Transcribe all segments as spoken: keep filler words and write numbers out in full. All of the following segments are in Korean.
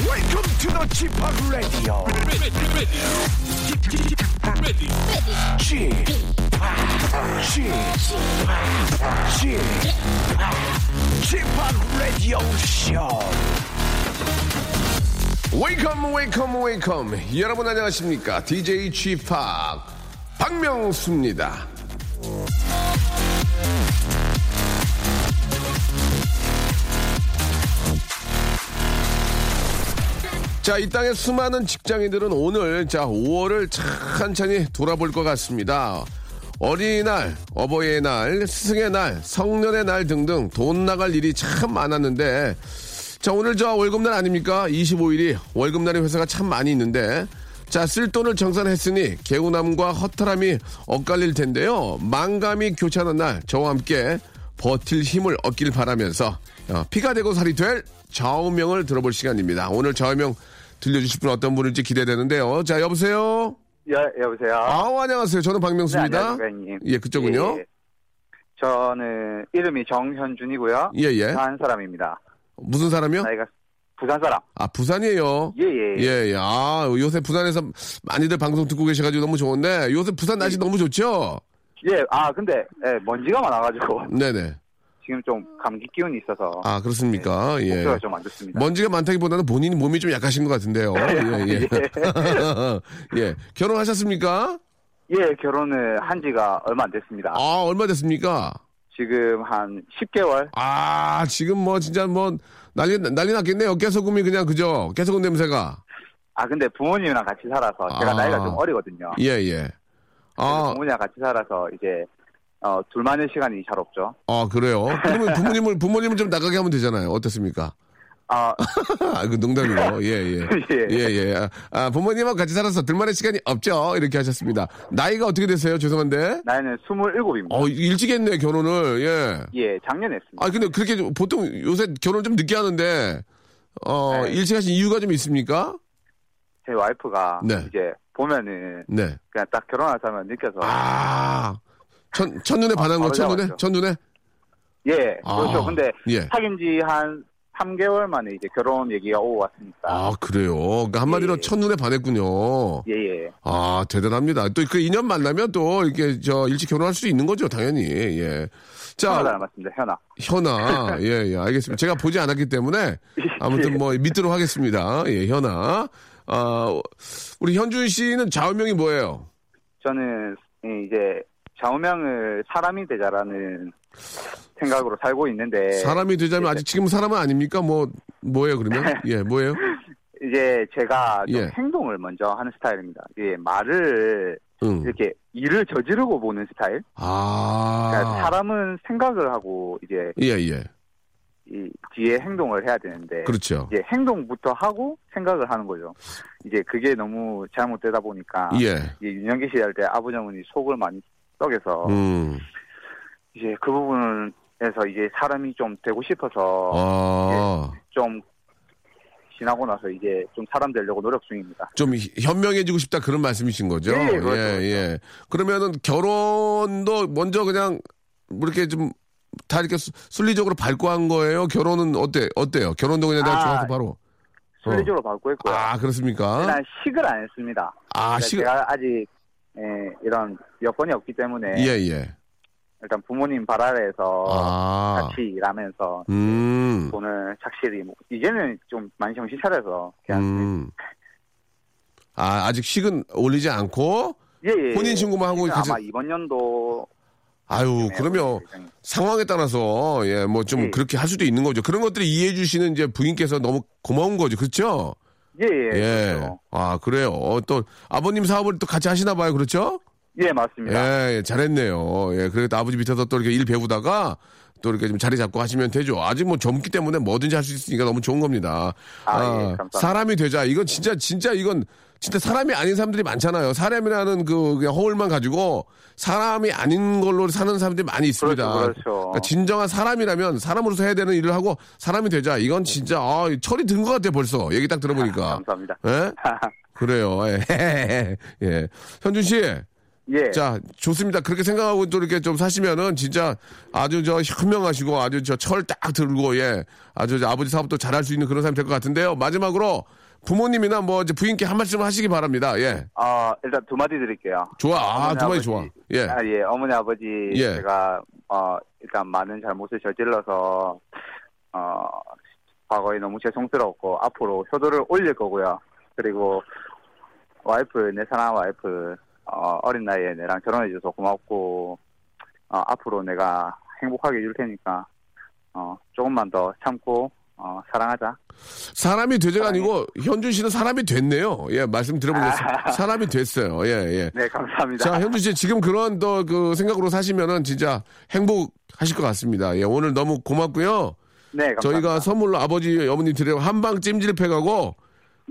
Welcome to the 지팍 Radio. 지팍 Radio Show. Welcome, welcome, welcome. 여러분 안녕하십니까? 디제이 지팍 박명수입니다. 자, 이 땅의 수많은 직장인들은 오늘 자 오월을 찬찬히 돌아볼 것 같습니다. 어린이날, 어버이날, 스승의 날, 성년의 날 등등 돈 나갈 일이 참 많았는데 자 오늘 저 월급날 아닙니까? 이십오일이 월급날의 회사가 참 많이 있는데 자 쓸 돈을 정산했으니 개운함과 허탈함이 엇갈릴 텐데요. 만감이 교차하는 날 저와 함께 버틸 힘을 얻길 바라면서 피가 되고 살이 될 좌우명을 들어볼 시간입니다. 오늘 좌우명 들려주실 분 어떤 분인지 기대되는데요. 자, 여보세요? 예, 여보세요? 아우, 안녕하세요. 저는 박명수입니다. 네, 안녕하세요. 예, 그쪽은요? 예, 저는 이름이 정현준이고요. 예, 예. 부산 사람입니다. 무슨 사람이요? 나이가 부산 사람. 아, 부산이에요? 예, 예. 예, 예. 아, 요새 부산에서 많이들 방송 듣고 계셔가지고 너무 좋은데, 요새 부산 날씨 예. 너무 좋죠? 예, 아, 근데, 예, 먼지가 많아가지고. 네네. 지금 좀 감기 기운이 있어서. 아, 그렇습니까? 네, 목소리가 예. 좀 안 좋습니다. 먼지가 많다기보다는 본인이 몸이 좀 약하신 것 같은데요. 예, 예. 예. 예. 결혼하셨습니까? 예, 결혼을 한 지가 얼마 안 됐습니다. 아, 얼마 됐습니까? 지금 한 십 개월. 아, 지금 뭐 진짜 뭐 난리, 난리 났겠네요. 깨소금이 그냥 그죠? 깨소금 냄새가. 아, 근데 부모님이랑 같이 살아서 제가 아. 나이가 좀 어리거든요. 예, 예. 아. 부모님이랑 같이 살아서 이제 어, 둘만의 시간이 잘 없죠. 아, 그래요? 그러면 부모님을, 부모님을 좀 나가게 하면 되잖아요. 어떻습니까? 아. 아, 그 농담이고. 예, 예. 예, 예. 예. 아, 부모님하고 같이 살아서 둘만의 시간이 없죠. 이렇게 하셨습니다. 나이가 어떻게 되세요? 죄송한데. 나이는 스물일곱입니다. 어, 일찍 했네, 결혼을. 예. 예, 작년에 했습니다. 아, 근데 그렇게 보통 요새 결혼 좀 늦게 하는데, 어, 네. 일찍 하신 이유가 좀 있습니까? 제 와이프가. 네. 이제 보면은. 네. 그냥 딱 결혼하자면 느껴서. 아. 첫, 첫눈에 반한 거, 첫눈에? 첫눈에? 예, 그렇죠. 아, 근데, 예. 사귄 지 한 삼 개월 만에 이제 결혼 얘기가 오고 왔으니까. 아, 그래요? 그러니까 한마디로 예, 첫눈에 반했군요. 예, 예. 아, 대단합니다. 또 그 인연 만나면 또 이렇게 저 일찍 결혼할 수 있는 거죠, 당연히. 예. 자. 현아 닮았습니다, 현아. 현아. 예, 예, 알겠습니다. 제가 보지 않았기 때문에 아무튼 뭐 믿도록 하겠습니다. 예, 현아. 아, 우리 현준 씨는 좌우명이 뭐예요? 저는 이제, 좌우명을 사람이 되자라는 생각으로 살고 있는데. 사람이 되자면 아직 지금 사람은 아닙니까? 뭐, 뭐예요, 그러면? 예, 뭐예요? 이제 제가 좀 예. 행동을 먼저 하는 스타일입니다. 예, 말을 음. 이렇게 일을 저지르고 보는 스타일. 아. 그러니까 사람은 생각을 하고 이제. 예, 예. 이 뒤에 행동을 해야 되는데. 그렇죠. 이제 행동부터 하고 생각을 하는 거죠. 이제 그게 너무 잘못되다 보니까. 예. 예 유년기 시절 때 아버지 어머니 속을 많이 떡에서 음. 이제 그 부분에서 이제 사람이 좀 되고 싶어서 아. 좀 지나고 나서 이제 좀 사람 되려고 노력 중입니다. 좀 현명해지고 싶다 그런 말씀이신 거죠? 네, 그렇죠. 예, 예. 그러면은 결혼도 먼저 그냥 이렇게 좀 다 이렇게 순리적으로 밟고 한 거예요? 결혼은 어때 어때요? 결혼도 그냥 내가 아. 좋아서 바로. 순리적으로 어. 밟고 했고요. 아 그렇습니까? 난 식을 안 했습니다. 아 식. 제가 아직. 예, 이런 여건이 없기 때문에. 예, 예. 일단 부모님 발 아래에서 아. 같이 일하면서. 음. 돈을 착실히, 뭐, 이제는 좀 많이 정신 차려서. 그냥. 음. 아, 아직 식은 올리지 않고. 예, 예. 혼인신고만 하고. 아마 계속... 이번 연도. 아유, 그러면 상황에 따라서, 예, 뭐 좀 예. 그렇게 할 수도 있는 거죠. 그런 것들을 이해해 주시는 이제 부인께서 너무 고마운 거죠. 그렇죠? 예, 예. 예. 그렇죠. 아, 그래요. 어, 또, 아버님 사업을 또 같이 하시나 봐요. 그렇죠? 예, 맞습니다. 예, 예 잘했네요. 예, 그래도 아버지 밑에서 또 이렇게 일 배우다가 또 이렇게 좀 자리 잡고 하시면 되죠. 아직 뭐 젊기 때문에 뭐든지 할 수 있으니까 너무 좋은 겁니다. 아, 아, 예, 감사합니다. 사람이 되자. 이건 진짜, 진짜 이건 진짜 사람이 아닌 사람들이 많잖아요. 사람이라는 그 그냥 허울만 가지고 사람이 아닌 걸로 사는 사람들이 많이 있습니다. 그렇죠. 그렇죠. 그러니까 진정한 사람이라면 사람으로서 해야 되는 일을 하고 사람이 되자. 이건 진짜, 아, 철이 든 것 같아요, 벌써. 얘기 딱 들어보니까. 아, 감사합니다. 예? 그래요. 예. 예. 현준 씨. 예. 자, 좋습니다. 그렇게 생각하고 또 이렇게 좀 사시면은 진짜 아주 저 현명하시고 아주 저 철 딱 들고, 예. 아주 저 아버지 사업도 잘할 수 있는 그런 사람이 될 것 같은데요. 마지막으로 부모님이나 뭐 이제 부인께 한 말씀 하시기 바랍니다. 예. 아, 어, 일단 두 마디 드릴게요. 좋아. 아, 두 마디 좋아. 예. 아, 예. 어머니 아버지. 예. 제가, 어, 일단 많은 잘못을 저질러서, 어, 과거에 너무 죄송스러웠고, 앞으로 효도를 올릴 거고요. 그리고 와이프, 내 사랑하는 와이프, 어, 어린 나이에 내랑 결혼해줘서 고맙고, 어, 앞으로 내가 행복하게 해줄 테니까, 어, 조금만 더 참고, 어, 사랑하자. 사람이 되자가 아니고, 현준 씨는 사람이 됐네요. 예, 말씀 드려보겠습니다. 아. 사람이 됐어요. 예, 예. 네, 감사합니다. 자, 현준 씨 지금 그런 더 그 생각으로 사시면은 진짜 행복하실 것 같습니다. 예, 오늘 너무 고맙고요. 네, 감사합니다. 저희가 선물로 아버지, 어머니 드리고 한방 찜질팩하고,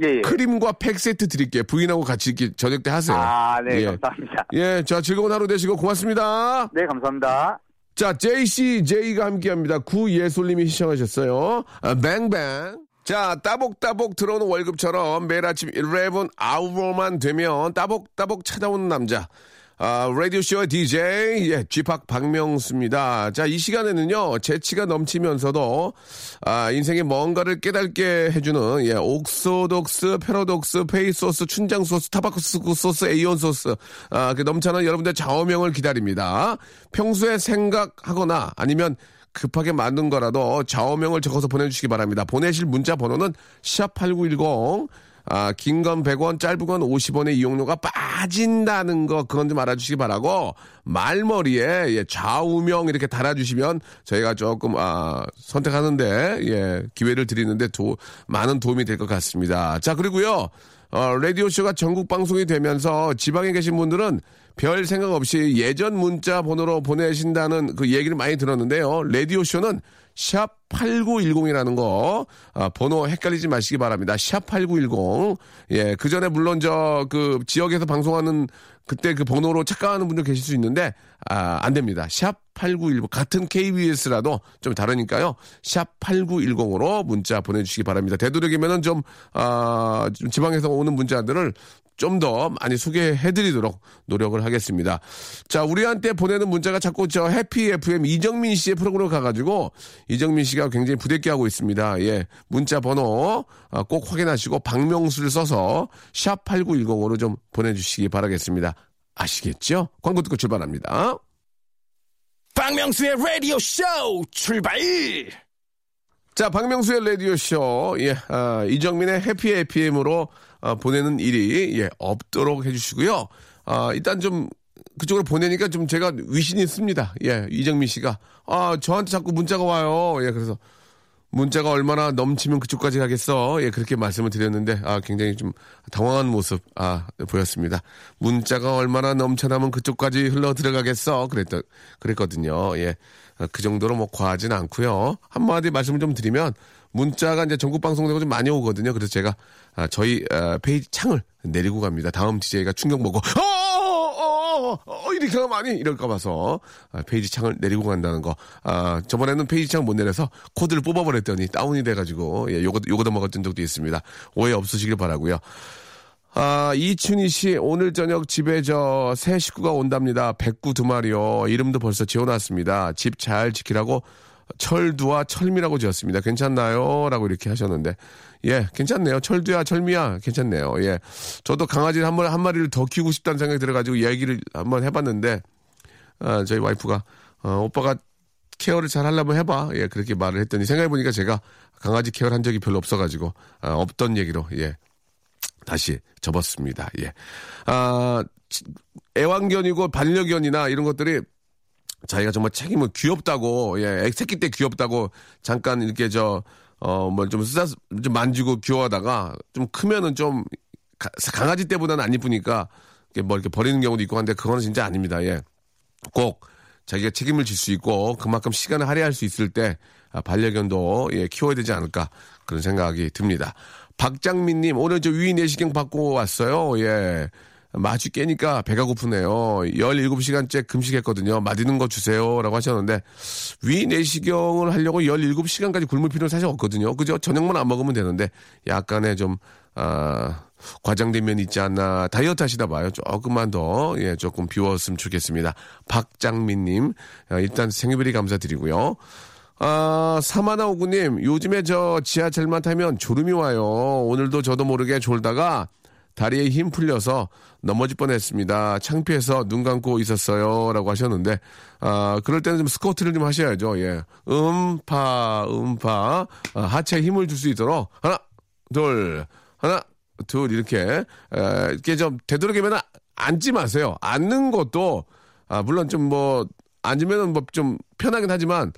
예, 예. 크림과 팩 세트 드릴게요. 부인하고 같이 저녁 때 하세요. 아, 네, 예. 감사합니다. 예, 자, 즐거운 하루 되시고 고맙습니다. 네, 감사합니다. 자, 제이씨제이가 함께합니다. 구예솔님이 시청하셨어요. 아, 뱅뱅. 자, 따복따복 들어오는 월급처럼 매일 아침 열한 시만 되면 따복따복 찾아오는 남자. 아, 라디오쇼의 디제이, 예, 지팍 박명수입니다. 자, 이 시간에는요, 재치가 넘치면서도, 아, 인생의 뭔가를 깨닫게 해주는, 예, 옥소독스, 패러독스, 페이소스, 춘장소스, 타바코스소스, 에이온소스, 아, 그 넘쳐나는 여러분들의 좌우명을 기다립니다. 평소에 생각하거나 아니면 급하게 만든 거라도 좌우명을 적어서 보내주시기 바랍니다. 보내실 문자 번호는 샵팔구일공. 아, 긴 건 백 원, 짧은 건 오십 원의 이용료가 빠진다는 거, 그건 좀 알아주시기 바라고, 말머리에, 예, 좌우명 이렇게 달아주시면 저희가 조금, 아, 선택하는데, 예, 기회를 드리는데 도, 많은 도움이 될 것 같습니다. 자, 그리고요, 어, 라디오쇼가 전국 방송이 되면서 지방에 계신 분들은 별 생각 없이 예전 문자 번호로 보내신다는 그 얘기를 많이 들었는데요. 라디오쇼는 샵팔구일공이라는 거, 아, 번호 헷갈리지 마시기 바랍니다. 샵팔구일공. 예, 그 전에 물론 저, 그, 지역에서 방송하는 그때 그 번호로 착각하는 분들 계실 수 있는데, 아, 안 됩니다. 샵팔구일공. 같은 케이비에스라도 좀 다르니까요. 샵팔구일공으로 문자 보내주시기 바랍니다. 되도록이면은 좀, 아, 좀 지방에서 오는 문자들을 좀 더 많이 소개해드리도록 노력을 하겠습니다. 자, 우리한테 보내는 문자가 자꾸 저 해피 에프엠 이정민 씨의 프로그램으로 가가지고 이정민 씨가 굉장히 부대끼 하고 있습니다. 예, 문자 번호 꼭 확인하시고 박명수를 써서 샵팔구일공으로 좀 보내주시기 바라겠습니다. 아시겠죠? 광고 듣고 출발합니다. 박명수의 라디오 쇼 출발! 자, 박명수의 라디오 쇼, 예, 아, 이정민의 해피 에프엠으로 아, 보내는 일이, 예, 없도록 해주시고요. 아, 일단 좀 그쪽으로 보내니까 좀 제가 위신이 씁니다. 예, 이정민 씨가. 아, 저한테 자꾸 문자가 와요. 예, 그래서 문자가 얼마나 넘치면 그쪽까지 가겠어. 예, 그렇게 말씀을 드렸는데, 아, 굉장히 좀 당황한 모습, 아, 보였습니다. 문자가 얼마나 넘쳐나면 그쪽까지 흘러 들어가겠어. 그랬더, 그랬거든요. 예, 그 정도로 뭐 과하진 않고요. 한마디 말씀을 좀 드리면, 문자가 이제 전국 방송되고 좀 많이 오거든요. 그래서 제가 저희 페이지 창을 내리고 갑니다. 다음 디제이가 충격 먹고 어어어어 어, 이렇게 하면 아니 이럴까 봐서 페이지 창을 내리고 간다는 거. 아, 저번에는 페이지 창 못 내려서 코드를 뽑아버렸더니 다운이 돼가지고, 예, 요거 요거도 먹었던 적도 있습니다. 오해 없으시길 바라고요. 아, 이춘희 씨, 오늘 저녁 집에 저 새 식구가 온답니다. 백구 두 마리요. 이름도 벌써 지어놨습니다. 집 잘 지키라고. 철두와 철미라고 지었습니다. 괜찮나요? 라고 이렇게 하셨는데, 예, 괜찮네요. 철두야, 철미야, 괜찮네요. 예, 저도 강아지를 한, 한 마리를 더 키우고 싶다는 생각이 들어가지고 이야기를 한번 해봤는데, 아, 저희 와이프가, 어, 오빠가 케어를 잘 하려면 해봐. 예, 그렇게 말을 했더니 생각해보니까 제가 강아지 케어를 한 적이 별로 없어가지고, 아, 없던 얘기로, 예, 다시 접었습니다. 예, 아, 애완견이고 반려견이나 이런 것들이 자기가 정말 책임을 귀엽다고, 예, 새끼 때 귀엽다고 잠깐 이렇게 저, 어, 뭐 좀 쓰다, 좀 만지고 귀여워하다가 좀 크면은 좀 가, 강아지 때보다는 안 이쁘니까 뭐 이렇게 버리는 경우도 있고 한데 그거는 진짜 아닙니다. 예. 꼭 자기가 책임을 질 수 있고 그만큼 시간을 할애할 수 있을 때 반려견도 예, 키워야 되지 않을까 그런 생각이 듭니다. 박장민님, 오늘 저 위 내시경 받고 왔어요. 예. 마취 깨니까 배가 고프네요. 열일곱 시간째 금식했거든요. 맛있는 거 주세요. 라고 하셨는데, 위 내시경을 하려고 열일곱 시간까지 굶을 필요는 사실 없거든요. 그죠? 저녁만 안 먹으면 되는데, 약간의 좀, 아, 과장된 면이 있지 않나. 다이어트 하시다 봐요. 조금만 더, 예, 조금 비웠으면 좋겠습니다. 박장민님, 일단 생일베리 감사드리고요. 아, 사만아오구님, 요즘에 저 지하철만 타면 졸음이 와요. 오늘도 저도 모르게 졸다가 다리에 힘 풀려서 넘어질 뻔했습니다. 창피해서 눈 감고 있었어요. 라고 하셨는데, 아, 그럴 때는 좀 스쿼트를 좀 하셔야죠. 예. 음파, 음파. 아, 하체에 힘을 줄 수 있도록 하나, 둘, 하나, 둘 이렇게. 에, 이렇게 좀 되도록이면 앉지 마세요. 앉는 것도, 아, 물론 좀 뭐, 앉으면 뭐 좀 편하긴 하지만,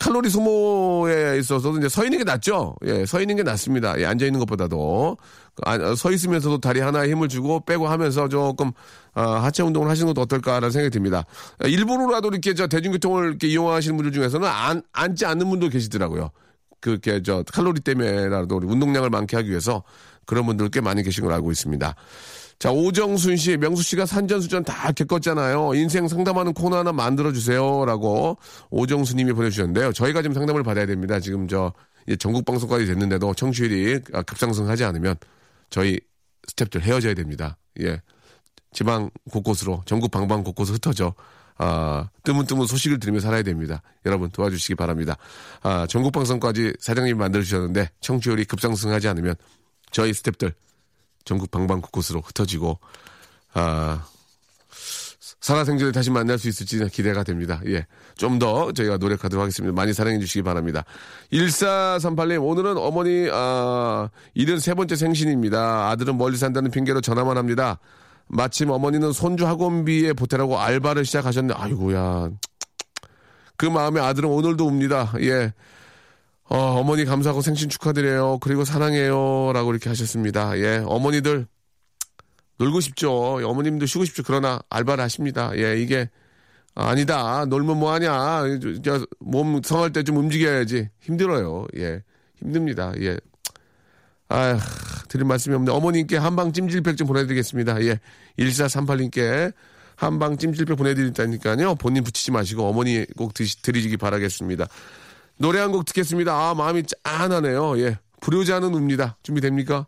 칼로리 소모에 있어서도 이제 서 있는 게 낫죠? 예, 서 있는 게 낫습니다. 예, 앉아 있는 것보다도. 아, 서 있으면서도 다리 하나에 힘을 주고 빼고 하면서 조금, 아, 하체 운동을 하시는 것도 어떨까라는 생각이 듭니다. 일부러라도 이렇게 저 대중교통을 이렇게 이용하시는 분들 중에서는 안, 앉지 않는 분도 계시더라고요. 그렇게 저 칼로리 때문에라도 우리 운동량을 많게 하기 위해서 그런 분들 꽤 많이 계신 걸 알고 있습니다. 자, 오정순 씨, 명수 씨가 산전수전 다 겪었잖아요. 인생 상담하는 코너 하나 만들어주세요. 라고 오정순 님이 보내주셨는데요. 저희가 지금 상담을 받아야 됩니다. 지금 저, 전국방송까지 됐는데도 청취율이 급상승하지 않으면 저희 스태프들 헤어져야 됩니다. 예. 지방 곳곳으로, 전국 방방 곳곳으로 흩어져. 아, 뜨문뜨문 소식을 들으며 살아야 됩니다. 여러분 도와주시기 바랍니다. 아, 전국방송까지 사장님이 만들어주셨는데 청취율이 급상승하지 않으면 저희 스태프들 전국 방방 곳곳으로 흩어지고, 아, 살아생전에 다시 만날 수 있을지 기대가 됩니다. 예. 좀 더 저희가 노력하도록 하겠습니다. 많이 사랑해 주시기 바랍니다. 일사삼팔님, 오늘은 어머니, 아, 칠십삼 번째 생신입니다. 아들은 멀리 산다는 핑계로 전화만 합니다. 마침 어머니는 손주 학원비에 보태라고 알바를 시작하셨는데, 아이고야. 그 마음에 아들은 오늘도 웁니다. 예. 어, 어머니 감사하고 생신 축하드려요. 그리고 사랑해요. 라고 이렇게 하셨습니다. 예. 어머니들, 놀고 싶죠. 어머님도 쉬고 싶죠. 그러나, 알바를 하십니다. 예. 이게, 아니다. 놀면 뭐하냐. 몸 성할 때 좀 움직여야지. 힘들어요. 예. 힘듭니다. 예. 아, 드릴 말씀이 없는데. 어머님께 한방 찜질팩 좀 보내드리겠습니다. 예. 일사삼팔님께. 한방 찜질팩 보내드린다니까요. 본인 붙이지 마시고, 어머니 꼭 드시, 드리시기 바라겠습니다. 노래 한 곡 듣겠습니다. 아, 마음이 짠하네요. 예. 불효자는 웁니다. 준비됩니까?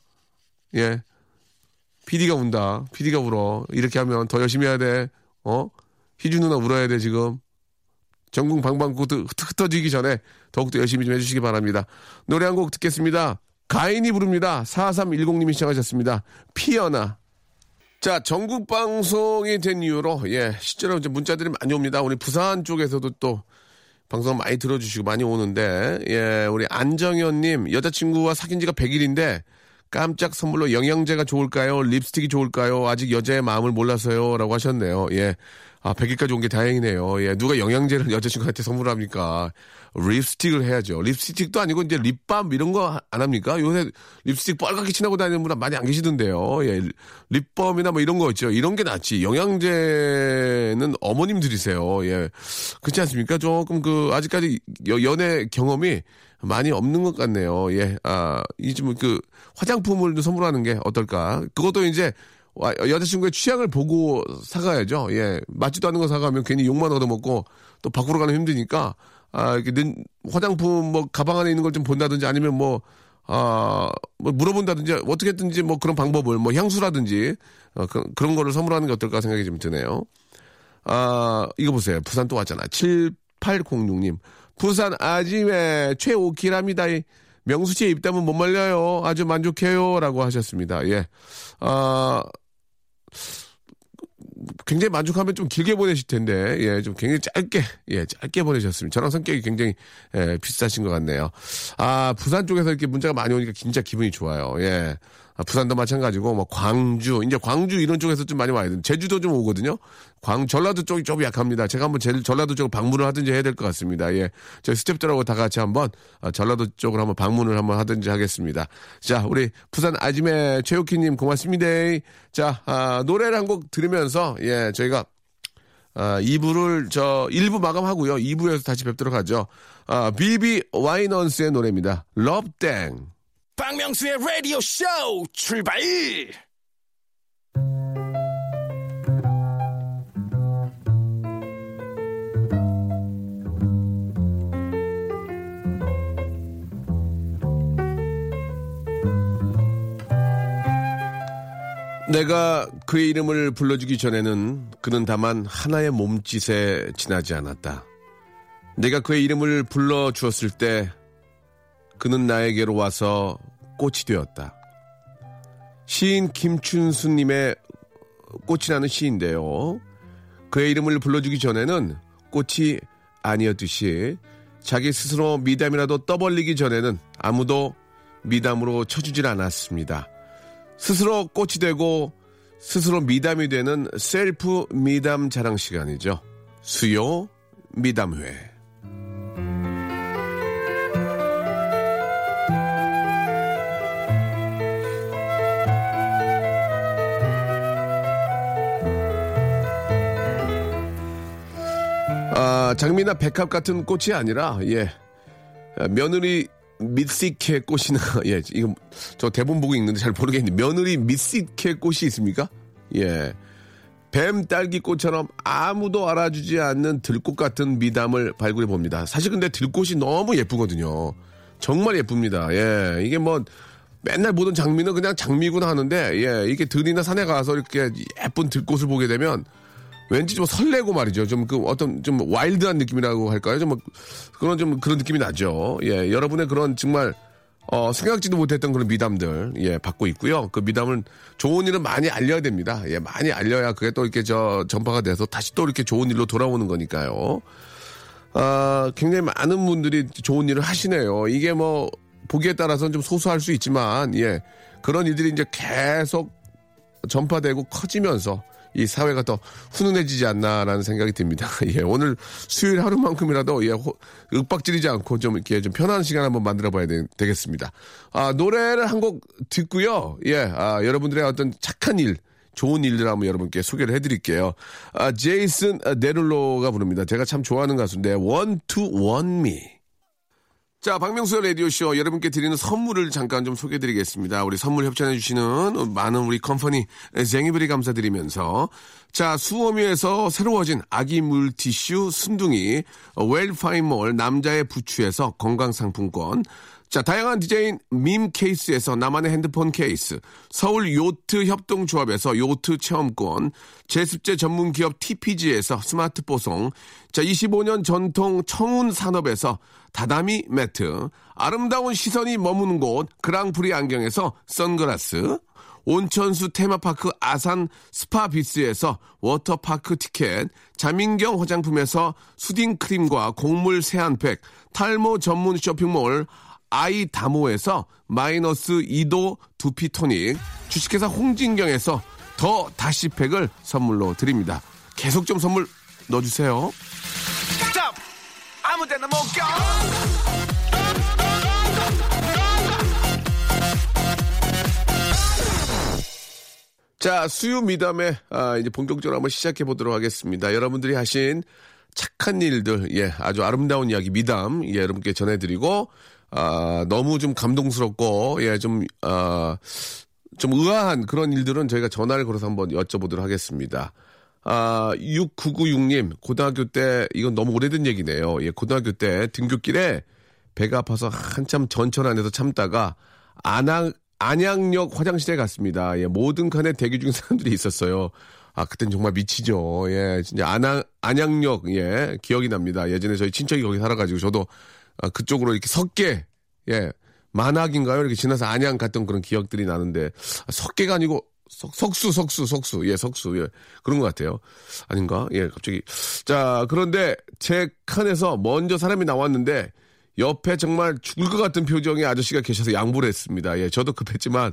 예. 피디가 운다. 피디가 울어. 이렇게 하면 더 열심히 해야 돼. 어? 희준 누나 울어야 돼, 지금. 전국 방방곡 흩어지기 전에 더욱더 열심히 좀 해주시기 바랍니다. 노래 한 곡 듣겠습니다. 가인이 부릅니다. 사삼일공님이 시청하셨습니다. 피어나. 자, 전국 방송이 된 이후로, 예. 실제로 이제 문자들이 많이 옵니다. 우리 부산 쪽에서도 또, 방송 많이 들어주시고 많이 오는데, 예, 우리 안정현님, 여자친구와 사귄 지가 백 일인데, 깜짝 선물로 영양제가 좋을까요? 립스틱이 좋을까요? 아직 여자의 마음을 몰라서요. 라고 하셨네요. 예. 아, 백 일까지 온 게 다행이네요. 예. 누가 영양제를 여자친구한테 선물합니까? 립스틱을 해야죠. 립스틱도 아니고, 이제 립밤 이런 거 안 합니까? 요새 립스틱 빨갛게 칠하고 다니는 분 많이 안 계시던데요. 예. 립밤이나 뭐 이런 거 있죠. 이런 게 낫지. 영양제는 어머님들이세요. 예. 그렇지 않습니까? 조금 그, 아직까지 연애 경험이 많이 없는 것 같네요. 예. 아, 이쯤 그, 화장품을 선물하는 게 어떨까? 그것도 이제, 여자친구의 취향을 보고 사가야죠. 예. 맞지도 않은 거 사가면 괜히 욕만 얻어먹고 또 밖으로 가면 힘드니까, 아, 이렇게 는, 화장품 뭐 가방 안에 있는 걸 좀 본다든지 아니면 뭐, 아, 뭐 물어본다든지 어떻게든지 뭐 그런 방법을 뭐 향수라든지, 어, 그, 그런 거를 선물하는 게 어떨까 생각이 좀 드네요. 아, 이거 보세요. 부산 또 왔잖아. 칠팔공육님. 부산 아지매 최오키랍니다. 명수 씨의 입담은 못 말려요. 아주 만족해요. 라고 하셨습니다. 예. 아, 굉장히 만족하면 좀 길게 보내실 텐데, 예, 좀 굉장히 짧게, 예, 짧게 보내셨습니다. 저랑 성격이 굉장히, 예, 비슷하신 것 같네요. 아, 부산 쪽에서 이렇게 문자가 많이 오니까 진짜 기분이 좋아요. 예. 아, 부산도 마찬가지고, 뭐, 광주, 이제 광주 이런 쪽에서 좀 많이 와야 돼요. 제주도 좀 오거든요. 광, 전라도 쪽이 좀 약합니다. 제가 한번 제, 전라도 쪽을 방문을 하든지 해야 될 것 같습니다. 예. 저희 스텝들하고 다 같이 한번, 아, 전라도 쪽을 한번 방문을 한번 하든지 하겠습니다. 자, 우리 부산 아지매 최욱희님 고맙습니다. 자, 아, 노래를 한 곡 들으면서, 예, 저희가, 아, 이 부를 저 일 부 마감하고요. 이 부에서 다시 뵙도록 하죠. 아, 비비 와이넌스의 노래입니다. 러브땡. 박명수의 라디오 쇼 출발. 내가 그의 이름을 불러주기 전에는 그는 다만 하나의 몸짓에 지나지 않았다. 내가 그의 이름을 불러주었을 때 그는 나에게로 와서 꽃이 되었다. 시인 김춘수님의 꽃이라는 시인데요. 그의 이름을 불러주기 전에는 꽃이 아니었듯이 자기 스스로 미담이라도 떠벌리기 전에는 아무도 미담으로 쳐주질 않았습니다. 스스로 꽃이 되고 스스로 미담이 되는 셀프 미담 자랑 시간이죠. 수요 미담회. 아, 장미나 백합 같은 꽃이 아니라 예 며느리 밑식혜 꽃이나, 예, 이거, 저 대본 보고 읽는데 잘 모르겠는데, 며느리 밑식혜 꽃이 있습니까? 예. 뱀 딸기 꽃처럼 아무도 알아주지 않는 들꽃 같은 미담을 발굴해 봅니다. 사실 근데 들꽃이 너무 예쁘거든요. 정말 예쁩니다. 예. 이게 뭐, 맨날 보던 장미는 그냥 장미구나 하는데, 예. 이렇게 들이나 산에 가서 이렇게 예쁜 들꽃을 보게 되면, 왠지 좀 설레고 말이죠. 좀 그 어떤 좀 와일드한 느낌이라고 할까요? 좀 그런 좀 그런 느낌이 나죠. 예, 여러분의 그런 정말 어, 생각지도 못했던 그런 미담들 예 받고 있고요. 그 미담을 좋은 일은 많이 알려야 됩니다. 예, 많이 알려야 그게 또 이렇게 저 전파가 돼서 다시 또 이렇게 좋은 일로 돌아오는 거니까요. 아, 굉장히 많은 분들이 좋은 일을 하시네요. 이게 뭐 보기에 따라서는 좀 소소할 수 있지만 예 그런 일들이 이제 계속 전파되고 커지면서. 이 사회가 더 훈훈해지지 않나라는 생각이 듭니다. 예, 오늘 수요일 하루만큼이라도 예, 호, 윽박지르지 않고 좀 이렇게 좀 편안한 시간 한번 만들어봐야 되, 되겠습니다. 아, 노래를 한 곡 듣고요. 예, 아, 여러분들의 어떤 착한 일, 좋은 일들 한번 여러분께 소개를 해드릴게요. 아, 제이슨 데룰로가 부릅니다. 제가 참 좋아하는 가수인데 One to One Me. 자, 박명수의 라디오쇼 여러분께 드리는 선물을 잠깐 좀 소개해드리겠습니다. 우리 선물 협찬해주시는 많은 우리 컴퍼니 쟁이브리 감사드리면서 자, 수어미에서 새로워진 아기 물티슈 순둥이 웰파인몰 남자의 부추에서 건강상품권 자, 다양한 디자인 밈 케이스에서 나만의 핸드폰 케이스, 서울 요트 협동조합에서 요트 체험권, 제습제 전문기업 티피지에서 스마트 보송, 자, 이십오 년 전통 청운 산업에서 다다미 매트, 아름다운 시선이 머무는 곳 그랑프리 안경에서 선글라스, 온천수 테마파크 아산 스파비스에서 워터파크 티켓, 자민경 화장품에서 수딩크림과 곡물 세안팩, 탈모 전문 쇼핑몰, 아이다모에서 마이너스 이 도 두피토닉, 주식회사 홍진경에서 더 다시팩을 선물로 드립니다. 계속 좀 선물 넣어주세요. 스탑! 아무데나 못 껴! 자, 수요 미담에 아, 이제 본격적으로 한번 시작해 보도록 하겠습니다. 여러분들이 하신 착한 일들, 예, 아주 아름다운 이야기 미담, 예, 여러분께 전해드리고. 아, 너무 좀 감동스럽고, 예, 좀, 아, 좀 의아한 그런 일들은 저희가 전화를 걸어서 한번 여쭤보도록 하겠습니다. 아, 육구구육 님, 고등학교 때, 이건 너무 오래된 얘기네요. 예, 고등학교 때 등굣길에 배가 아파서 한참 전철 안에서 참다가 안양, 안양역 화장실에 갔습니다. 예, 모든 칸에 대기 중인 사람들이 있었어요. 아, 그땐 정말 미치죠. 예, 진짜 안양, 안양역, 예, 기억이 납니다. 예전에 저희 친척이 거기 살아가지고 저도 아, 그쪽으로 이렇게 석계, 예, 만학인가요? 이렇게 지나서 안양 갔던 그런 기억들이 나는데, 아, 석계가 아니고, 석, 석수, 석수, 석수, 예, 석수, 예, 그런 것 같아요. 아닌가? 예, 갑자기. 자, 그런데 제 칸에서 먼저 사람이 나왔는데, 옆에 정말 죽을 것 같은 표정의 아저씨가 계셔서 양보를 했습니다. 예, 저도 급했지만,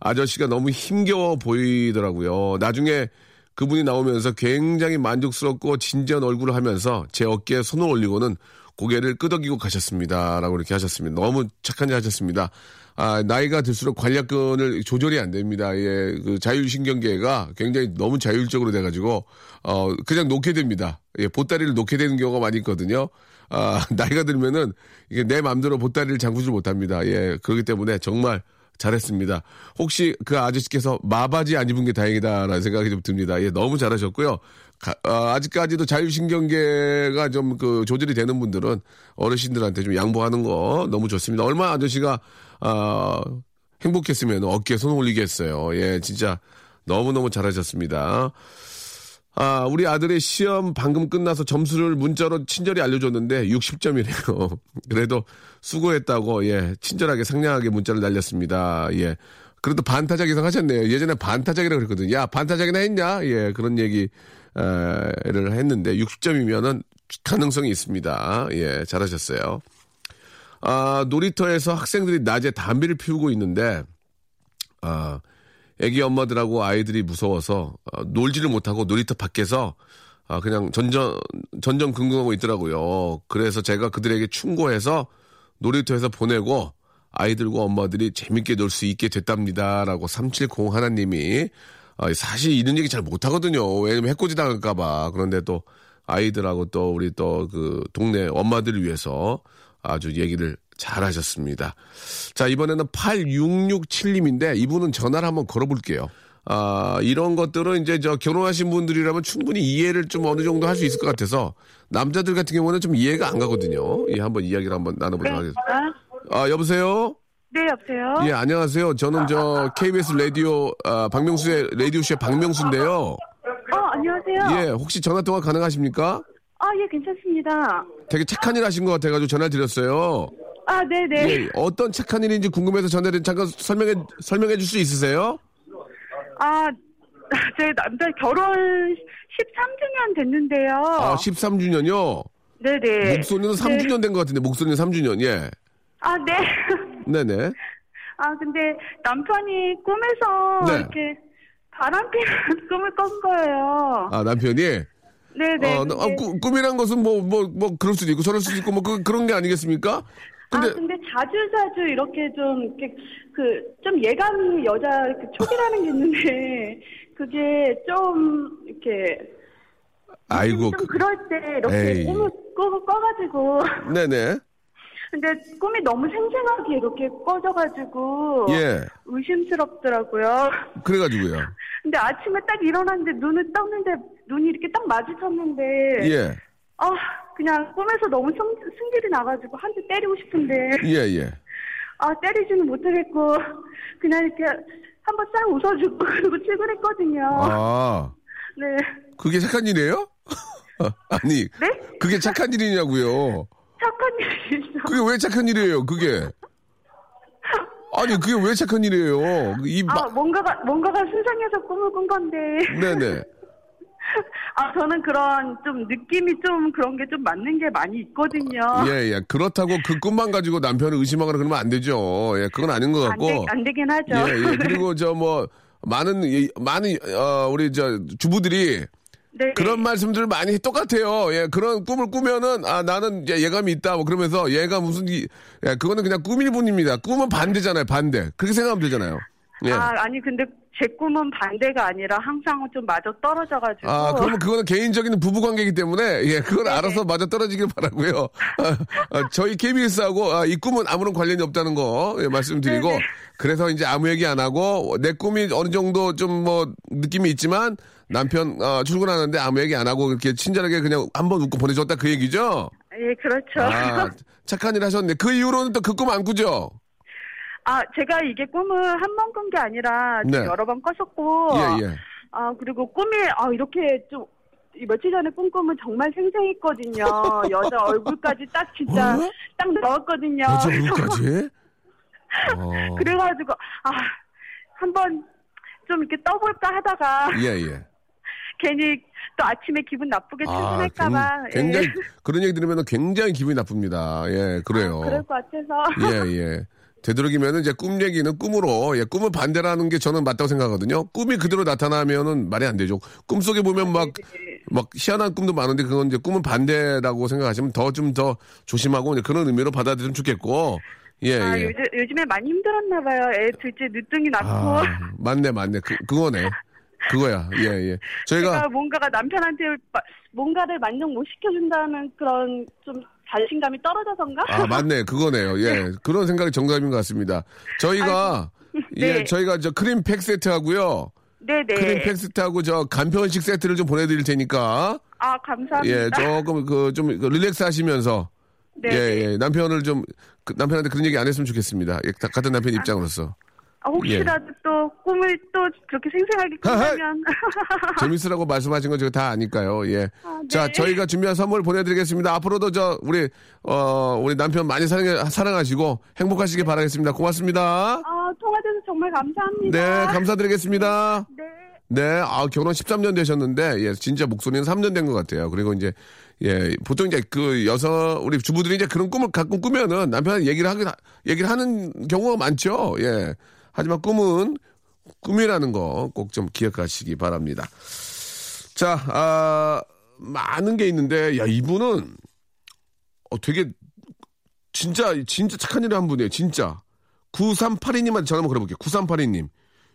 아저씨가 너무 힘겨워 보이더라고요. 나중에 그분이 나오면서 굉장히 만족스럽고 진지한 얼굴을 하면서 제 어깨에 손을 올리고는 고개를 끄덕이고 가셨습니다라고 이렇게 하셨습니다. 너무 착한 일 하셨습니다. 아, 나이가 들수록 관략근을 조절이 안 됩니다. 예, 그 자율신경계가 굉장히 너무 자율적으로 돼가지고, 어, 그냥 놓게 됩니다. 예, 보따리를 놓게 되는 경우가 많이 있거든요. 아, 나이가 들면은 이게 내 마음대로 보따리를 잠그지 못합니다. 예, 그렇기 때문에 정말 잘했습니다. 혹시 그 아저씨께서 마바지 안 입은 게 다행이다라는 생각이 좀 듭니다. 예, 너무 잘하셨고요. 가, 어, 아직까지도 자율신경계가 좀 그 조절이 되는 분들은 어르신들한테 좀 양보하는 거 너무 좋습니다. 얼마나 아저씨가 어, 행복했으면 어깨에 손 올리겠어요. 예, 진짜 너무너무 잘하셨습니다. 아, 우리 아들의 시험 방금 끝나서 점수를 문자로 친절히 알려줬는데 육십 점이래요. 그래도 수고했다고, 예, 친절하게 상냥하게 문자를 날렸습니다. 예. 그래도 반타작 이상 하셨네요. 예전에 반타작이라고 그랬거든요. 야, 반타작이나 했냐? 예, 그런 얘기를 했는데 육십 점이면은 가능성이 있습니다. 예, 잘하셨어요. 아, 놀이터에서 학생들이 낮에 담배를 피우고 있는데, 아, 애기 엄마들하고 아이들이 무서워서 놀지를 못하고 놀이터 밖에서 그냥 전전, 전전긍긍하고 있더라고요. 그래서 제가 그들에게 충고해서 놀이터에서 보내고 아이들과 엄마들이 재밌게 놀 수 있게 됐답니다. 라고 삼칠공 하나님이, 사실 이런 얘기 잘 못하거든요. 왜냐면 해코지 당할까봐. 그런데 또 아이들하고 또 우리 또 그 동네 엄마들을 위해서 아주 얘기를 잘하셨습니다. 자, 이번에는 팔육육칠님인데 이분은 전화를 한번 걸어볼게요. 아, 이런 것들은 이제 저 결혼하신 분들이라면 충분히 이해를 좀 어느 정도 할 수 있을 것 같아서 남자들 같은 경우는 좀 이해가 안 가거든요. 예, 한번 이야기를 한번 나눠보도록 네. 하겠습니다. 아, 여보세요? 네, 여보세요? 예, 안녕하세요. 저는 저 케이비에스 라디오, 아, 박명수의 라디오쇼의 박명수인데요. 어, 안녕하세요. 예, 혹시 전화 통화 가능하십니까? 아, 예, 괜찮습니다. 되게 착한 일 하신 것 같아가지고 전화 드렸어요. 아, 네네. 예, 어떤 착한 일인지 궁금해서 전화를 잠깐 설명해, 설명해 줄 수 있으세요? 아, 제 남자 결혼 십삼 주년 됐는데요. 아, 십삼 주년이요? 네네. 목소리는 삼 주년 된 것 같은데, 목소리는 삼 주년, 예. 아, 네. 네네. 아, 근데 남편이 꿈에서 네. 이렇게 바람피는 꿈을 꾼 거예요. 아, 남편이? 네네. 어, 근데... 아, 꾸, 꿈이란 것은 뭐, 뭐, 뭐, 그럴 수도 있고, 저럴 수도 있고, 뭐, 그, 그런 게 아니겠습니까? 근데, 아, 근데 자주 자주 이렇게 좀 이렇게 그 좀 예감이 여자 그 촉이라는 게 있는데 그게 좀 이렇게 아이고 좀 그럴 때 이렇게 꿈을 꿔 꿔가지고 네네. 근데 꿈이 너무 생생하게 이렇게 꺼져가지고 예. 의심스럽더라고요. 그래가지고요. 근데 아침에 딱 일어났는데 눈을 떴는데 눈이 이렇게 딱 마주쳤는데 예. 아, 그냥 꿈에서 너무 승, 승질이 나가지고 한 대 때리고 싶은데. 예, 예. 아, 때리지는 못하겠고, 그냥 이렇게 한번 싹 웃어주고, 그리고 출근했거든요. 아. 네. 그게 착한 일이에요? 아니. 네? 그게 착한 일이냐고요. 착한 일이죠. 그게 왜 착한 일이에요, 그게? 아니, 그게 왜 착한 일이에요? 이 마... 아, 뭔가가, 뭔가가 순상해서 꿈을 꾼 건데. 네네. 아, 저는 그런 좀 느낌이 좀 그런 게 좀 맞는 게 많이 있거든요. 예, 예. 그렇다고 그 꿈만 가지고 남편을 의심하거나 그러면 안 되죠. 예, 그건 아닌 것 같고. 안, 되, 안 되긴 하죠. 예, 예. 그리고 저 뭐, 많은, 많은, 어, 우리 저 주부들이. 네. 그런 말씀들 많이 똑같아요. 예, 그런 꿈을 꾸면은, 아, 나는 예감이 있다. 뭐 그러면서 얘가 무슨, 예, 그거는 그냥 꿈일 뿐입니다. 꿈은 반대잖아요. 반대. 그렇게 생각하면 되잖아요. 예. 아, 아니, 근데. 제 꿈은 반대가 아니라 항상 좀 마저 떨어져가지고. 아, 그러면 그거는 개인적인 부부관계이기 때문에, 예, 그건 네. 알아서 마저 떨어지길 바라고요. 아, 아, 저희 케이비에스하고 아, 이 꿈은 아무런 관련이 없다는 거 예, 말씀드리고, 네네. 그래서 이제 아무 얘기 안 하고, 내 꿈이 어느 정도 좀 뭐 느낌이 있지만, 남편 어, 출근하는데 아무 얘기 안 하고, 이렇게 친절하게 그냥 한번 웃고 보내줬다 그 얘기죠? 예, 그렇죠. 아, 착한 일 하셨는데, 그 이후로는 또 그 꿈 안 꾸죠? 아, 제가 이게 꿈을 한 번 꾼 게 아니라 네. 여러 번 꿨었고, 예, 예. 아, 그리고 꿈이, 아, 이렇게 좀, 며칠 전에 꾼 꿈은 정말 생생했거든요. 여자 얼굴까지 딱 진짜, 어? 딱 나왔거든요. 여자 얼굴까지? 어. 그래가지고, 아, 한번 좀 이렇게 떠볼까 하다가, 예, 예. 괜히 또 아침에 기분 나쁘게 출근할까봐. 아, 굉장히, 예. 그런 얘기 들으면 굉장히 기분이 나쁩니다. 예, 그래요. 아, 그럴 것 같아서. 예, 예. 되도록이면은 이제 꿈 얘기는 꿈으로, 예, 꿈은 반대라는 게 저는 맞다고 생각하거든요. 꿈이 그대로 나타나면은 말이 안 되죠. 꿈속에 보면 막, 막 희한한 꿈도 많은데 그건 이제 꿈은 반대라고 생각하시면 더 좀 더 조심하고 이제 그런 의미로 받아들이면 좋겠고. 예, 아, 예. 요즘, 요즘에 많이 힘들었나 봐요. 애 둘째 늦둥이 낳고. 아, 맞네, 맞네. 그, 그거네. 그거야. 예, 예. 저희가 제가 뭔가가 남편한테 뭔가를 만족 못 시켜준다는 그런 좀 자신감이 떨어져서인가? 아, 맞네. 그거네요. 예. 네. 그런 생각이 정답인 것 같습니다. 저희가 아이고, 네. 예, 저희가 저 크림 팩 세트 하고요. 네, 네. 크림 팩 세트하고 저 간편식 세트를 좀 보내 드릴 테니까. 아, 감사합니다. 예, 조금 그 좀 릴렉스 하시면서 네. 예, 예. 남편을 좀 그, 남편한테 그런 얘기 안 했으면 좋겠습니다. 예, 같은 남편 입장으로서. 아, 혹시라도 예. 또 꿈을 또 그렇게 생생하게 꾸면 재밌으라고 말씀하신 건 제가 다 아니까요. 예. 아, 네. 자, 저희가 준비한 선물 보내드리겠습니다. 앞으로도 저 우리 어 우리 남편 많이 사랑해, 사랑하시고 행복하시길 네. 바라겠습니다. 고맙습니다. 아, 통화돼서 정말 감사합니다. 네, 감사드리겠습니다. 네. 네, 아 결혼 십삼 년 되셨는데 예, 진짜 목소리는 삼 년 된 것 같아요. 그리고 이제 예, 보통 이제 그 여성 우리 주부들이 이제 그런 꿈을 가끔 꾸면은 남편한테 얘기를 하긴 얘기를 하는 경우가 많죠. 예. 하지만 꿈은 꿈이라는 거 꼭 좀 기억하시기 바랍니다. 자, 아, 많은 게 있는데, 야, 이분은 어, 되게 진짜, 진짜 착한 일을 한 분이에요. 진짜. 구삼팔이님한테 전화 한번 걸어볼게요. 구삼팔이님.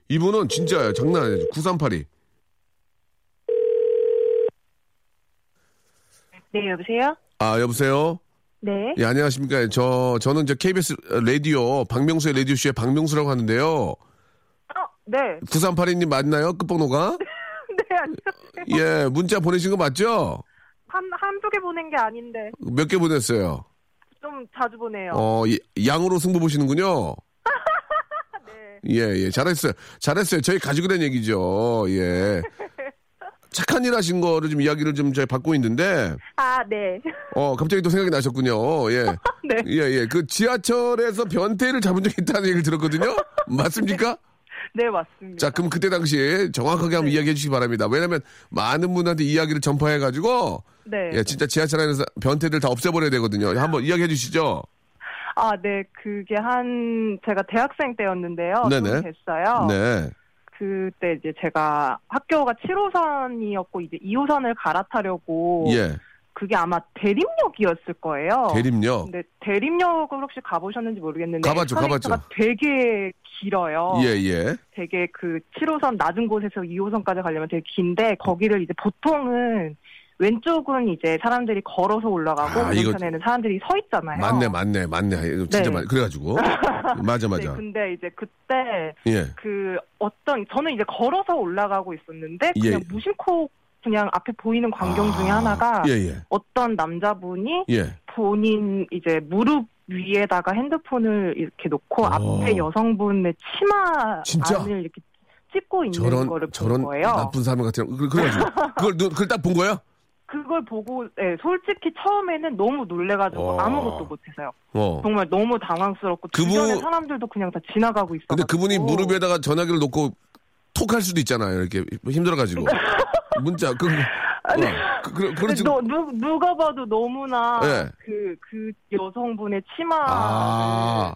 이분은 진짜예요. 장난 아니에요. 구삼팔이. 네, 여보세요? 아, 여보세요? 네. 예, 안녕하십니까. 저, 저는 저 케이비에스 라디오, 박명수의 라디오쇼의 박명수라고 하는데요. 어, 네. 구삼팔이님 맞나요? 끝번호가? 네, 안녕하세요. 예, 문자 보내신 거 맞죠? 한, 한두 개 보낸 게 아닌데. 몇 개 보냈어요? 좀 자주 보내요. 어, 예, 양으로 승부 보시는군요. 네. 예, 예, 잘했어요. 잘했어요. 저희 가지고 된 얘기죠. 예. 착한 일 하신 거를 좀 이야기를 좀 저희 받고 있는데. 아, 네. 어, 갑자기 또 생각이 나셨군요. 예. 네. 예, 예. 그 지하철에서 변태를 잡은 적이 있다는 얘기를 들었거든요. 맞습니까? 네, 네 맞습니다. 자, 그럼 그때 당시에 정확하게 한번 네. 이야기해 주시기 바랍니다. 왜냐면 많은 분한테 이야기를 전파해가지고. 네. 예, 진짜 지하철 안에서 변태들 다 없애버려야 되거든요. 한번 이야기해 주시죠. 아, 네. 그게 한, 제가 대학생 때였는데요. 네네. 됐어요. 네. 그때 이제 제가 학교가 칠 호선이었고 이제 이 호선을 갈아타려고 예. 그게 아마 대림역이었을 거예요. 대림역. 근데 대림역을 혹시 가보셨는지 모르겠는데 가봤죠, 가봤죠. 되게 길어요. 예예. 예. 되게 그 칠 호선 낮은 곳에서 이 호선까지 가려면 되게 긴데 거기를 이제 보통은 왼쪽은 이제 사람들이 걸어서 올라가고 아, 오른편에는 이거... 사람들이 서 있잖아요. 맞네, 맞네, 맞네. 진짜 네. 맞. 그래가지고 맞아, 맞아. 네, 근데 이제 그때 예. 그 어떤 저는 이제 걸어서 올라가고 있었는데 그냥 예. 무심코 그냥 앞에 보이는 광경 아, 중에 하나가 예, 예. 어떤 남자분이 예. 본인 이제 무릎 위에다가 핸드폰을 이렇게 놓고 오. 앞에 여성분의 치마 진짜? 안을 이렇게 찍고 있는 저런, 거를 본 저런 거예요. 나쁜 사람 같은. 그래가지고 그걸 그걸 딱 본 거예요? 그걸 보고, 예, 솔직히 처음에는 너무 놀래가지고 와. 아무것도 못해서요. 어. 정말 너무 당황스럽고 그분... 주변에 사람들도 그냥 다 지나가고 있어요. 근데 그분이 무릎에다가 전화기를 놓고 톡할 수도 있잖아요. 이렇게 힘들어가지고 문자 그. 아니, 그, 그, 그, 지금... 너, 누, 누가 봐도 너무나 네. 그, 그 여성분의 치마. 아.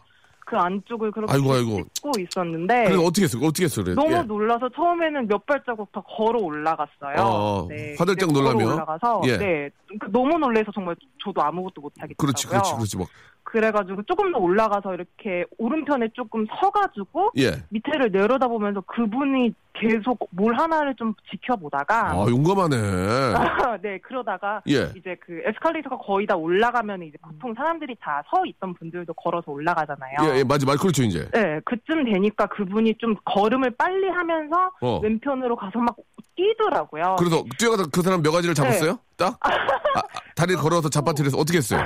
그 안쪽을 그렇게 아이고, 아이고. 찍고 있었는데. 그래서 어떻게 했어요? 어떻게 했어요? 그래. 너무 예. 놀라서 처음에는 몇 발자국 다 걸어 올라갔어요. 어, 네. 화들짝 놀라며. 올라가서 예. 네. 너무 놀라서 정말 저도 아무것도 못하겠더라고요. 그렇지, 그렇지, 그렇지. 막. 그래가지고 조금 더 올라가서 이렇게 오른편에 조금 서가지고 예. 밑에를 내려다보면서 그분이 계속 뭘 하나를 좀 지켜보다가 아 용감하네. 네 그러다가 예. 이제 그 에스컬레이터가 거의 다 올라가면 이제 보통 사람들이 다 서 있던 분들도 걸어서 올라가잖아요. 예, 예 맞아 맞 그렇죠 이제. 네 그쯤 되니까 그분이 좀 걸음을 빨리 하면서 어. 왼편으로 가서 막 뛰더라고요. 그래서 뛰어가다 그 사람 몇 가지를 잡았어요? 네. 딱 아, 다리를 걸어서 잡아뜨려서 어떻게 했어요?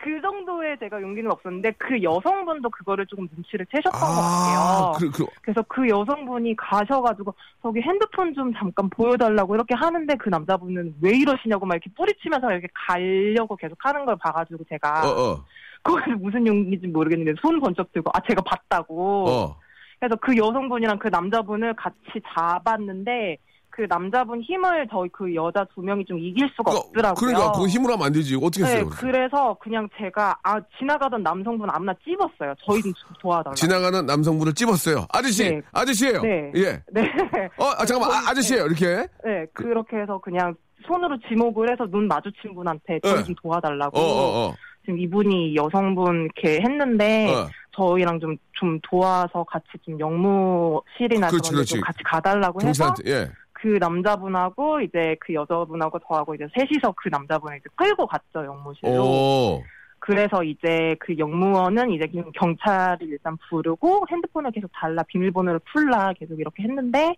그 정도의 제가 용기는 없었는데 그 여성분도 그거를 조금 눈치를 채셨던 아, 것 같아요. 그, 그, 그래서 그 여성분이 가셔가지고 저기 핸드폰 좀 잠깐 보여달라고 이렇게 하는데 그 남자분은 왜 이러시냐고 막 이렇게 뿌리치면서 이렇게 가려고 계속 하는 걸 봐가지고 제가 어, 어. 그걸 무슨 용기인지 모르겠는데 손 번쩍 들고 아 제가 봤다고. 어. 그래서 그 여성분이랑 그 남자분을 같이 잡았는데 그 남자분 힘을 저희 그 여자 두 명이 좀 이길 수가 그러니까, 없더라고요. 그러니까 그 힘으로 하면 안 되지. 어떻게 했어요? 네, 그래서, 그래서 그냥 제가 아 지나가던 남성분 아무나 찝었어요. 저희 좀 도와달라고. 지나가는 남성분을 찝었어요. 아저씨, 네. 아저씨예요. 네, 예, 네. 어, 아, 잠깐만, 아, 아저씨예요. 이렇게. 네, 그렇게 해서 그냥 손으로 지목을 해서 눈 마주친 분한테 네. 좀 도와달라고. 어, 어, 어. 지금 이분이 여성분 이렇게 했는데 어. 저희랑 좀, 좀 도와서 같이 좀 영무실이나 그렇지, 그런 데 좀 같이 가달라고 경사한테, 해서 예. 그 남자분하고 이제 그 여자분하고 저하고 이제 셋이서 그 남자분을 이제 끌고 갔죠, 영무실로. 오. 그래서 이제 그 영무원은 이제 경찰을 일단 부르고 핸드폰을 계속 달라, 비밀번호를 풀라 계속 이렇게 했는데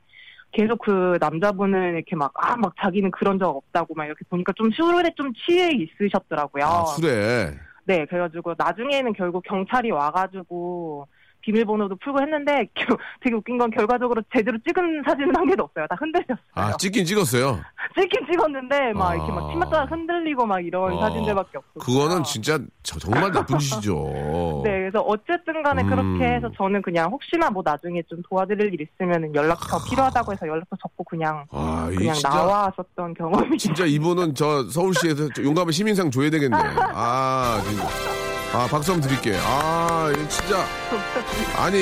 계속 그 남자분은 이렇게 막, 아, 막 자기는 그런 적 없다고 막 이렇게 보니까 좀 술에 좀 취해 있으셨더라고요. 아, 술에? 네, 그래가지고 나중에는 결국 경찰이 와가지고 비밀번호도 풀고 했는데 되게 웃긴 건 결과적으로 제대로 찍은 사진은 한 개도 없어요. 다 흔들렸어요. 아, 찍긴 찍었어요? 찍긴 찍었는데 막 아... 이렇게 막 치마가 흔들리고 막 이런 아... 사진들밖에 없어요. 그거는 진짜 정말 나쁜 짓이죠. 네, 그래서 어쨌든 간에 음... 그렇게 해서 저는 그냥 혹시나 뭐 나중에 좀 도와드릴 일 있으면 연락처 아... 필요하다고 해서 연락처 적고 그냥 아, 그냥 진짜... 나왔었던 경험이. 진짜 이분은 저 서울시에서 용감한 시민상 줘야 되겠네. 아, 아, 박수 한번 드릴게요. 아, 진짜. 아니,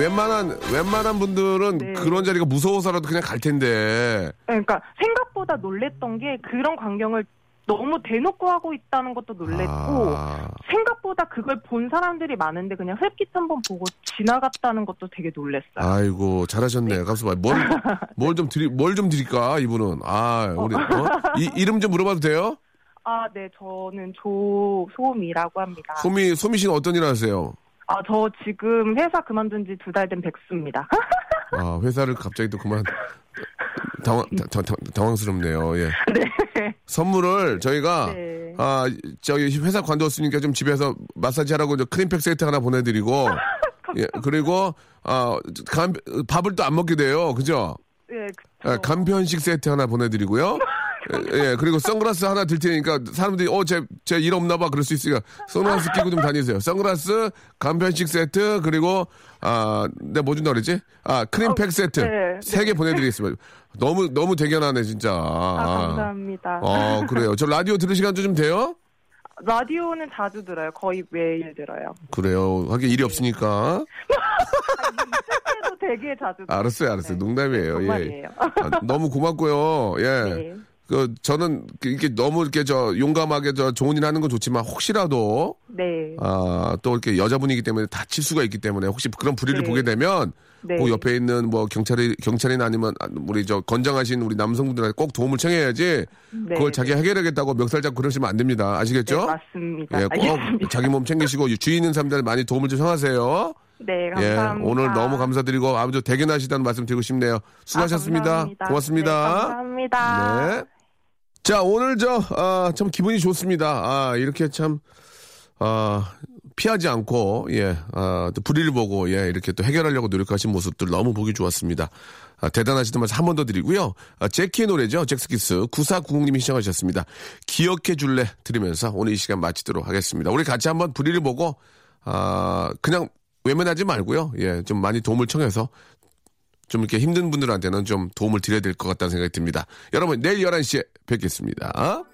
웬만한, 웬만한 분들은 네. 그런 자리가 무서워서라도 그냥 갈 텐데. 그러니까 생각보다 놀랬던 게 그런 광경을 너무 대놓고 하고 있다는 것도 놀랬고, 아... 생각보다 그걸 본 사람들이 많은데 그냥 햇빛 한번 보고 지나갔다는 것도 되게 놀랬어요. 아이고, 잘하셨네. 가서 봐. 뭘, 뭘 좀 드리, 뭘 좀 드릴까, 이분은. 아, 우리, 어? 이, 이름 좀 물어봐도 돼요? 아, 네, 저는 조소미라고 합니다. 소미, 소미 씨는 어떤 일 하세요? 아, 저 지금 회사 그만둔 지 두 달 된 백수입니다. 아, 회사를 갑자기 또 그만. 당황, 다, 다, 당황스럽네요, 예. 네. 선물을 저희가, 네. 아, 저희 회사 관두었으니까 좀 집에서 마사지 하라고 크림팩 세트 하나 보내드리고, 예, 그리고, 아, 간, 밥을 또 안 먹게 돼요. 그죠? 예, 그쵸. 예, 간편식 세트 하나 보내드리고요. 예, 그리고 선글라스 하나 들 테니까 사람들이, 어, 쟤, 쟤 일 없나 봐. 그럴 수 있으니까 선글라스 끼고 좀 다니세요. 선글라스, 간편식 세트, 그리고, 아, 내가 뭐 준다고 그랬지? 아, 크림팩 어, 세트. 네, 세 개 네. 보내드리겠습니다. 너무, 너무 대견하네, 진짜. 아, 감사합니다. 아, 그래요. 저 라디오 들을 시간도 좀 돼요? 라디오는 자주 들어요. 거의 매일 들어요. 그래요. 하긴 일이 없으니까. 실제로 되게 자주 들어요. 알았어요, 알았어요. 농담이에요. 정말이에요. 예. 아, 너무 고맙고요. 예. 네. 그, 저는, 이렇게 너무 이렇게 저, 용감하게 저, 좋은 일 하는 건 좋지만, 혹시라도. 네. 아, 또 이렇게 여자분이기 때문에 다칠 수가 있기 때문에, 혹시 그런 불의를 네. 보게 되면, 네. 꼭 옆에 있는 뭐, 경찰이, 경찰이나 아니면, 우리 저, 건장하신 우리 남성분들한테 꼭 도움을 청해야지, 네. 그걸 자기 해결하겠다고 멱살 잡고 그러시면 안 됩니다. 아시겠죠? 네, 맞습니다. 예, 꼭 알겠습니다. 자기 몸 챙기시고, 주위 있는 사람들 많이 도움을 좀 청하세요. 네, 감사합니다. 예, 오늘 너무 감사드리고, 아무튼 대견하시다는 말씀 드리고 싶네요. 수고하셨습니다. 아, 감사합니다. 고맙습니다. 네, 감사합니다. 네. 자, 오늘 저, 아, 참 기분이 좋습니다. 아, 이렇게 참, 아, 피하지 않고, 예, 아, 또 불의를 보고, 예, 이렇게 또 해결하려고 노력하신 모습들 너무 보기 좋았습니다. 아, 대단하시던 말씀 한 번 더 드리고요. 아, 제키의 노래죠. 잭스키스. 구사구공님이 시청하셨습니다. 기억해 줄래? 들으면서 오늘 이 시간 마치도록 하겠습니다. 우리 같이 한번 불의를 보고, 아, 그냥 외면하지 말고요. 예, 좀 많이 도움을 청해서 좀 이렇게 힘든 분들한테는 좀 도움을 드려야 될 것 같다는 생각이 듭니다. 여러분, 내일 열한 시에 뵙겠습니다.